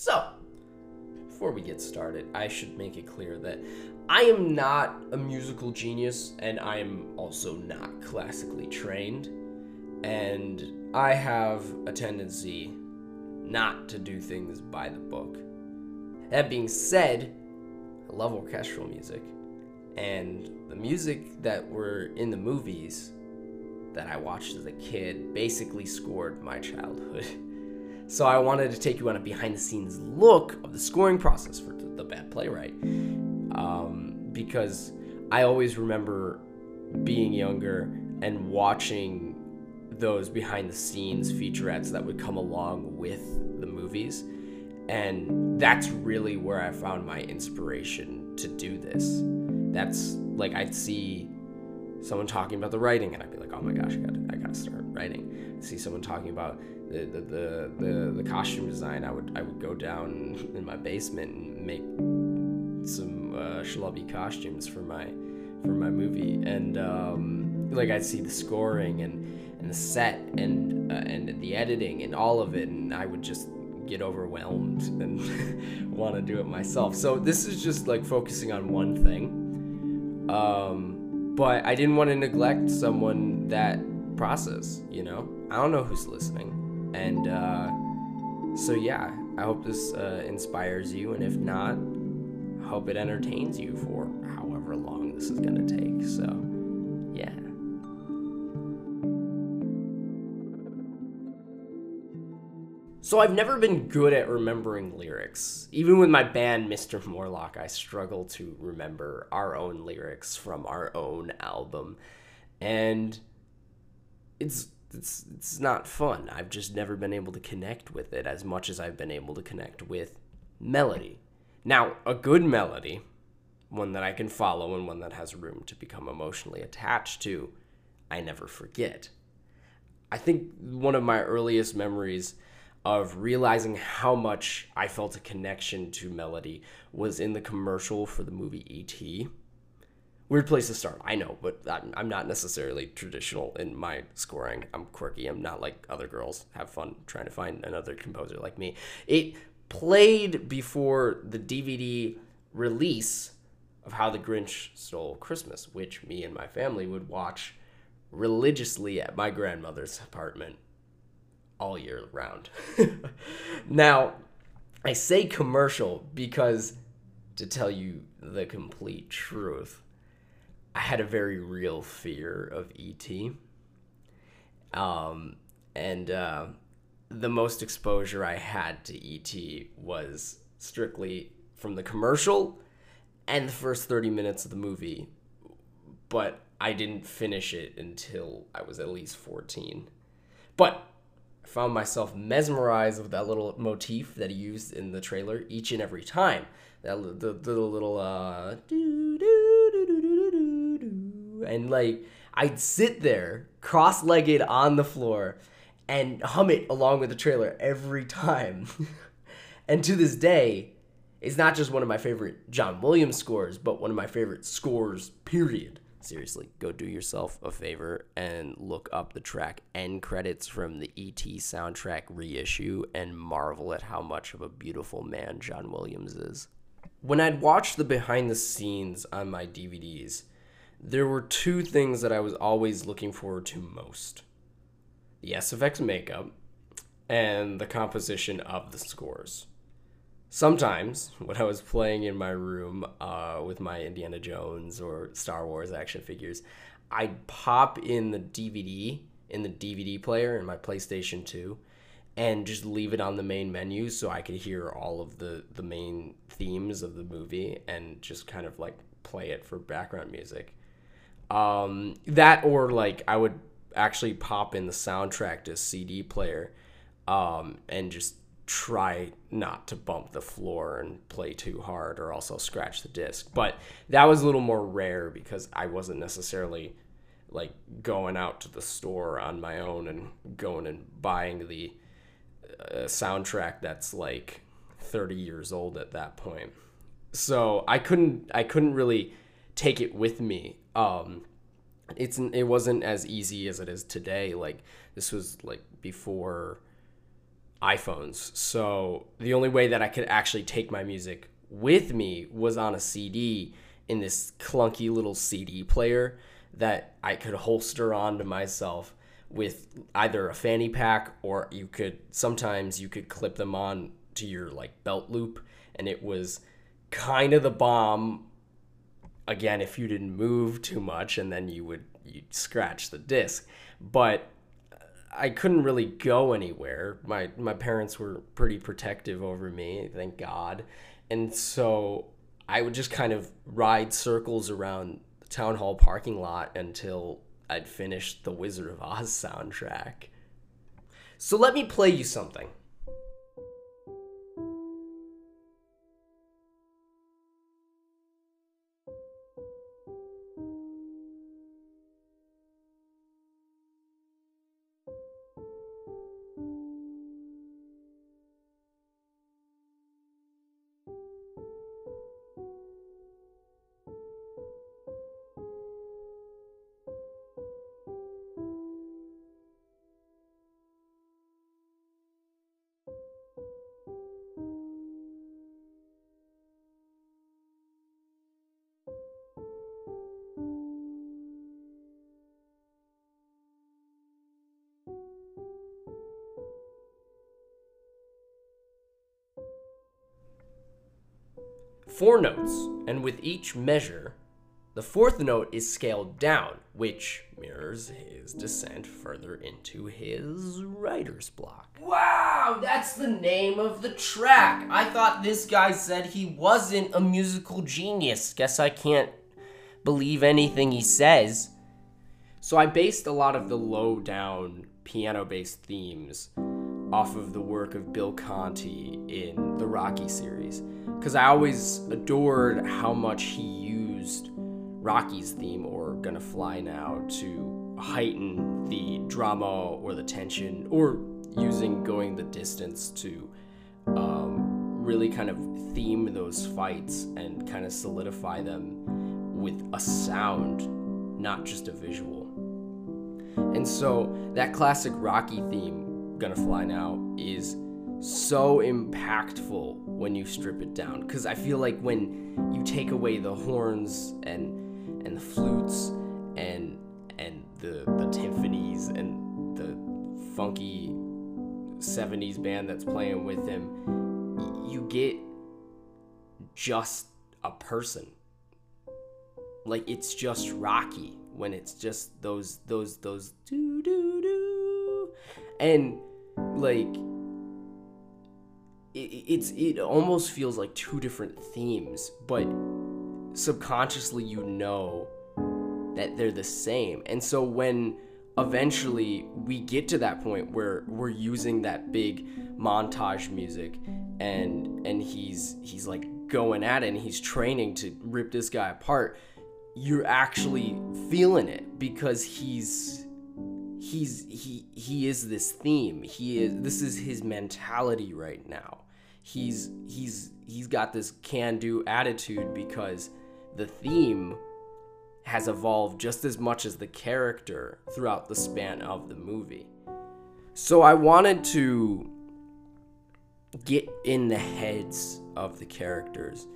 So, before we get started, I should make it clear that I am not a musical genius, and I am also not classically trained, and I have a tendency not to do things by the book. That being said, I love orchestral music, and the music that were in the movies that I watched as a kid basically scored my childhood. So I wanted to take you on a behind-the-scenes look of the scoring process for The Bad Playwright, because I always remember being younger and watching those behind-the-scenes featurettes that would come along with the movies, and that's really where I found my inspiration to do this. That's like, I'd see someone talking about the writing, and I'd be like, oh my gosh, I gotta start writing. I'd see someone talking about the costume design. I would go down in my basement and make some schlubby costumes for my movie, and like, I'd see the scoring and the set and the editing and all of it, and I would just get overwhelmed and want to do it myself. So this is just like focusing on one thing, but I didn't want to neglect someone that process, you know? I don't know who's listening, and so yeah, I hope this inspires you, and if not, I hope it entertains you for however long this is gonna take, so yeah. So I've never been good at remembering lyrics. Even with my band, Mr. Morlock, I struggle to remember our own lyrics from our own album. And it's not fun. I've just never been able to connect with it as much as I've been able to connect with melody. Now, a good melody, one that I can follow and one that has room to become emotionally attached to, I never forget. I think one of my earliest memories of realizing how much I felt a connection to melody was in the commercial for the movie E.T. Weird place to start, I know, but I'm not necessarily traditional in my scoring. I'm quirky. I'm not like other girls. Have fun trying to find another composer like me. It played before the DVD release of How the Grinch Stole Christmas, which me and my family would watch religiously at my grandmother's apartment all year round. Now, I say commercial because, to tell you the complete truth, I had a very real fear of E.T. And the most exposure I had to E.T. was strictly from the commercial and the first 30 minutes of the movie, but I didn't finish it until I was at least 14. But found myself mesmerized with that little motif that he used in the trailer each and every time. That the little doo, doo, doo, doo, doo, doo, doo. And like, I'd sit there cross-legged on the floor and hum it along with the trailer every time. And to this day, it's not just one of my favorite John Williams scores, but one of my favorite scores, period. Seriously, go do yourself a favor and look up the track end credits from the E.T. soundtrack reissue and marvel at how much of a beautiful man John Williams is. When I'd watch the behind the scenes on my DVDs, there were two things that I was always looking forward to most: the SFX makeup and the composition of the scores. Sometimes, when I was playing in my room with my Indiana Jones or Star Wars action figures, I'd pop in the DVD, player in my PlayStation 2, and just leave it on the main menu so I could hear all of the main themes of the movie and just kind of like play it for background music. That, or like, I would actually pop in the soundtrack to a CD player and just try not to bump the floor and play too hard, or else I'll scratch the disc. But that was a little more rare because I wasn't necessarily like going out to the store on my own and going and buying the soundtrack that's like 30 years old at that point. So I couldn't really take it with me. It wasn't as easy as it is today. Like, this was like before iPhones. So the only way that I could actually take my music with me was on a CD in this clunky little CD player that I could holster onto myself with either a fanny pack, or sometimes you could clip them on to your like belt loop, and it was kind of the bomb. Again, if you didn't move too much, and then you'd scratch the disc. But I couldn't really go anywhere. My parents were pretty protective over me, thank God. And so I would just kind of ride circles around the town hall parking lot until I'd finished the Wizard of Oz soundtrack. So let me play you something. Four notes, and with each measure, the fourth note is scaled down, which mirrors his descent further into his writer's block. Wow, that's the name of the track. I thought this guy said he wasn't a musical genius. Guess I can't believe anything he says. So I based a lot of the low-down piano-based themes off of the work of Bill Conti in the Rocky series, because I always adored how much he used Rocky's theme, or Gonna Fly Now, to heighten the drama or the tension, or using Going the Distance to really kind of theme those fights and kind of solidify them with a sound, not just a visual. And so that classic Rocky theme, Gonna Fly Now, is so impactful when you strip it down, because I feel like when you take away the horns and the flutes and the timpanis and the funky 70s band that's playing with him, you get just a person. Like, it's just Rocky when it's just those doo doo doo, and like it almost feels like two different themes, but subconsciously you know that they're the same. And so when eventually we get to that point where we're using that big montage music and he's like going at it and he's training to rip this guy apart, you're actually feeling it, because he is this theme. This is his mentality right now. He's got this can-do attitude because the theme has evolved just as much as the character throughout the span of the movie. So I wanted to get in the heads of the characters.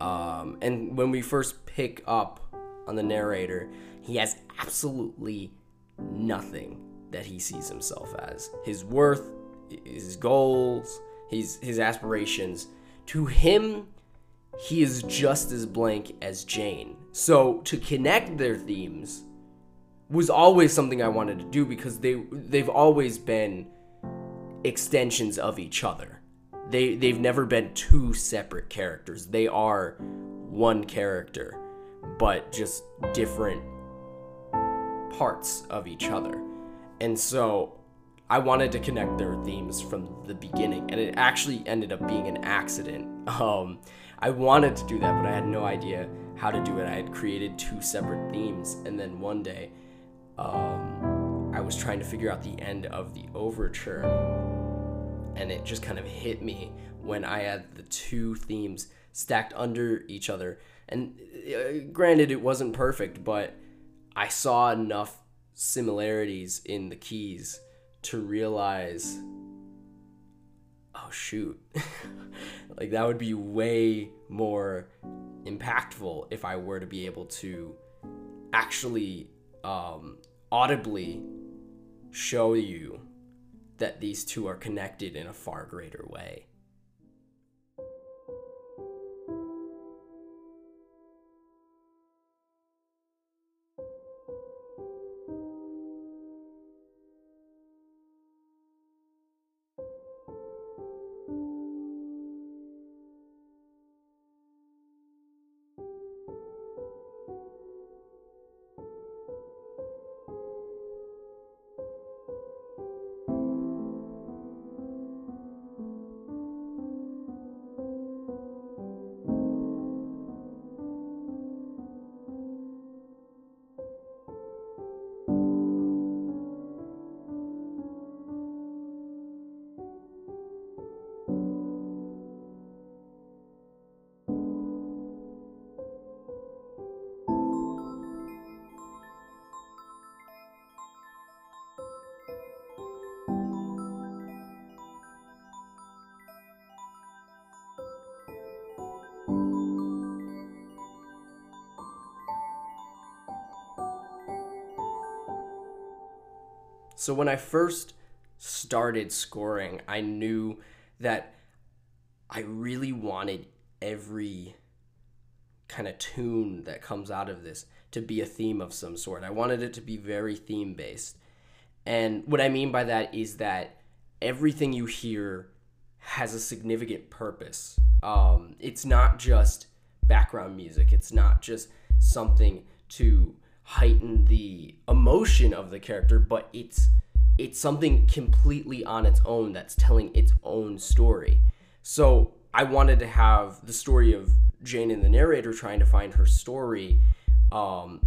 And when we first pick up on the narrator, he has absolutely nothing that he sees himself as. His worth, his goals, his aspirations. To him, he is just as blank as Jane. So to connect their themes was always something I wanted to do, because they've always been extensions of each other. They've never been two separate characters. They are one character, but just different parts of each other. And so I wanted to connect their themes from the beginning, and it actually ended up being an accident. I wanted to do that, but I had no idea how to do it. I had created two separate themes, and then one day I was trying to figure out the end of the overture, and it just kind of hit me when I had the two themes stacked under each other. And granted, it wasn't perfect, but I saw enough similarities in the keys to realize oh shoot, like that would be way more impactful if I were to be able to actually audibly show you that these two are connected in a far greater way. So when I first started scoring, I knew that I really wanted every kind of tune that comes out of this to be a theme of some sort. I wanted it to be very theme-based. And what I mean by that is that everything you hear has a significant purpose. It's not just background music. It's not just something to heighten the emotion of the character, but it's something completely on its own that's telling its own story. So I wanted to have the story of Jane and the narrator trying to find her story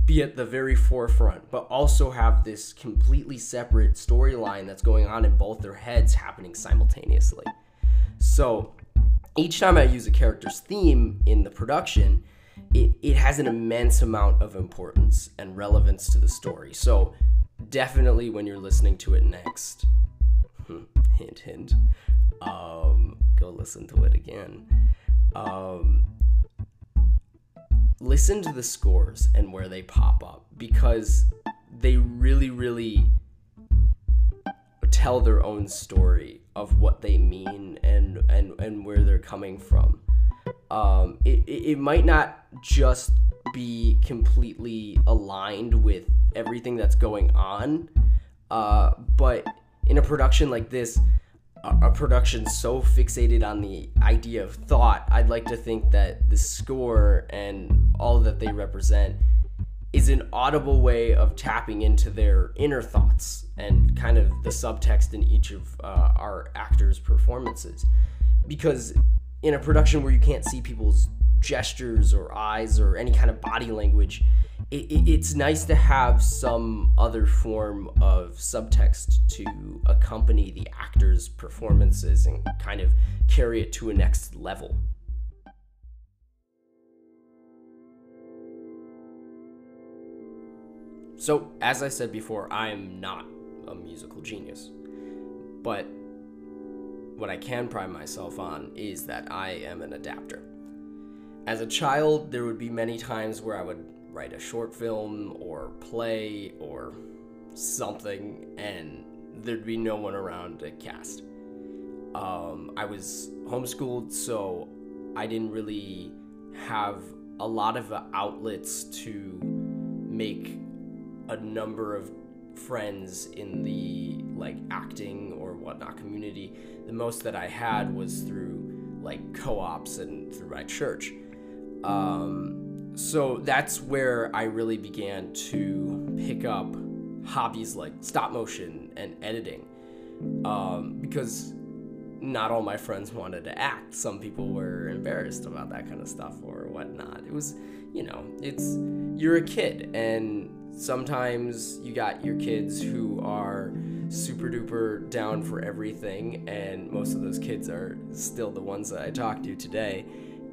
be at the very forefront, but also have this completely separate storyline that's going on in both their heads happening simultaneously. So each time I use a character's theme in the production, it has an immense amount of importance and relevance to the story. So definitely when you're listening to it next, hint, hint, go listen to it again. Listen to the scores and where they pop up, because they really, really tell their own story of what they mean and where they're coming from. It might not just be completely aligned with everything that's going on, but in a production like this, a production so fixated on the idea of thought, I'd like to think that the score and all that they represent is an audible way of tapping into their inner thoughts and kind of the subtext in each of our actors' performances. Because in a production where you can't see people's gestures or eyes or any kind of body language, it's nice to have some other form of subtext to accompany the actors' performances and kind of carry it to a next level. So, as I said before, I'm not a musical genius, but what I can pride myself on is that I am an adapter. As a child, there would be many times where I would write a short film or play or something, and there'd be no one around to cast. I was homeschooled, so I didn't really have a lot of outlets to make a number of friends in the acting or whatnot community. The most that I had was through co-ops and through my church. So that's where I really began to pick up hobbies like stop motion and editing, because not all my friends wanted to act. Some people were embarrassed about that kind of stuff or whatnot. It was, you're a kid, and sometimes you got your kids who are super duper down for everything, and most of those kids are still the ones that I talk to today.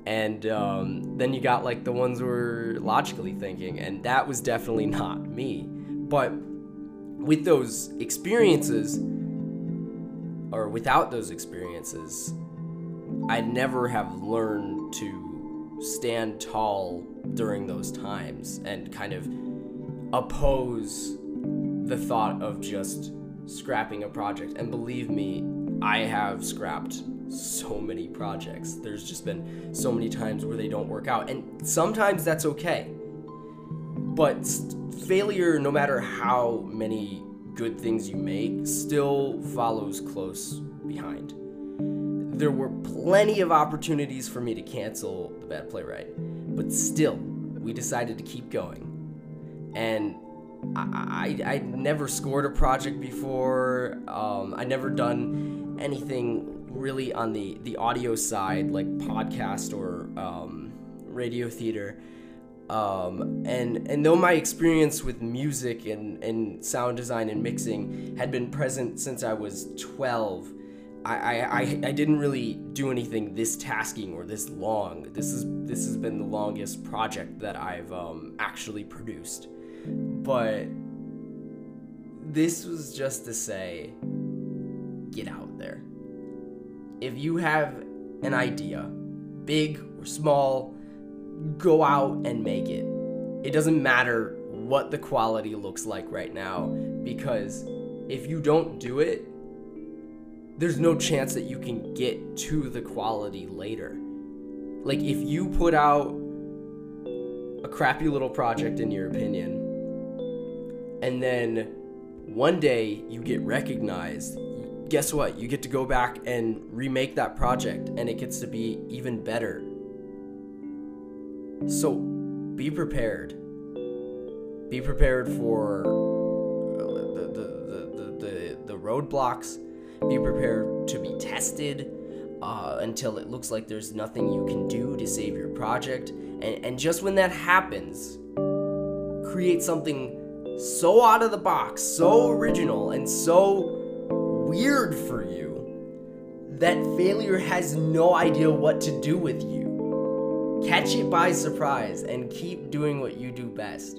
And then you got the ones who are logically thinking, and that was definitely not me. But with those experiences, or without those experiences, I never have learned to stand tall during those times and kind of oppose the thought of just scrapping a project. And believe me, I have scrapped so many projects. There's just been so many times where they don't work out, and sometimes that's okay. But failure, no matter how many good things you make, still follows close behind. There were plenty of opportunities for me to cancel The Bad Playwright, but still, we decided to keep going. And I'd never scored a project before. I'd never done anything really on the audio side, like podcast or radio theater. And though my experience with music and sound design and mixing had been present since I was 12, I didn't really do anything this tasking or this long. This has been the longest project that I've actually produced. But this was just to say, get out there. If you have an idea, big or small, go out and make it. It doesn't matter what the quality looks like right now, because if you don't do it, there's no chance that you can get to the quality later. Like, if you put out a crappy little project, in your opinion, and then one day you get recognized, guess what? You get to go back and remake that project, and it gets to be even better. So be prepared. Be prepared for the roadblocks. Be prepared to be tested until it looks like there's nothing you can do to save your project. And just when that happens, create something so out of the box, so original, and so weird for you that failure has no idea what to do with you. Catch it by surprise and keep doing what you do best.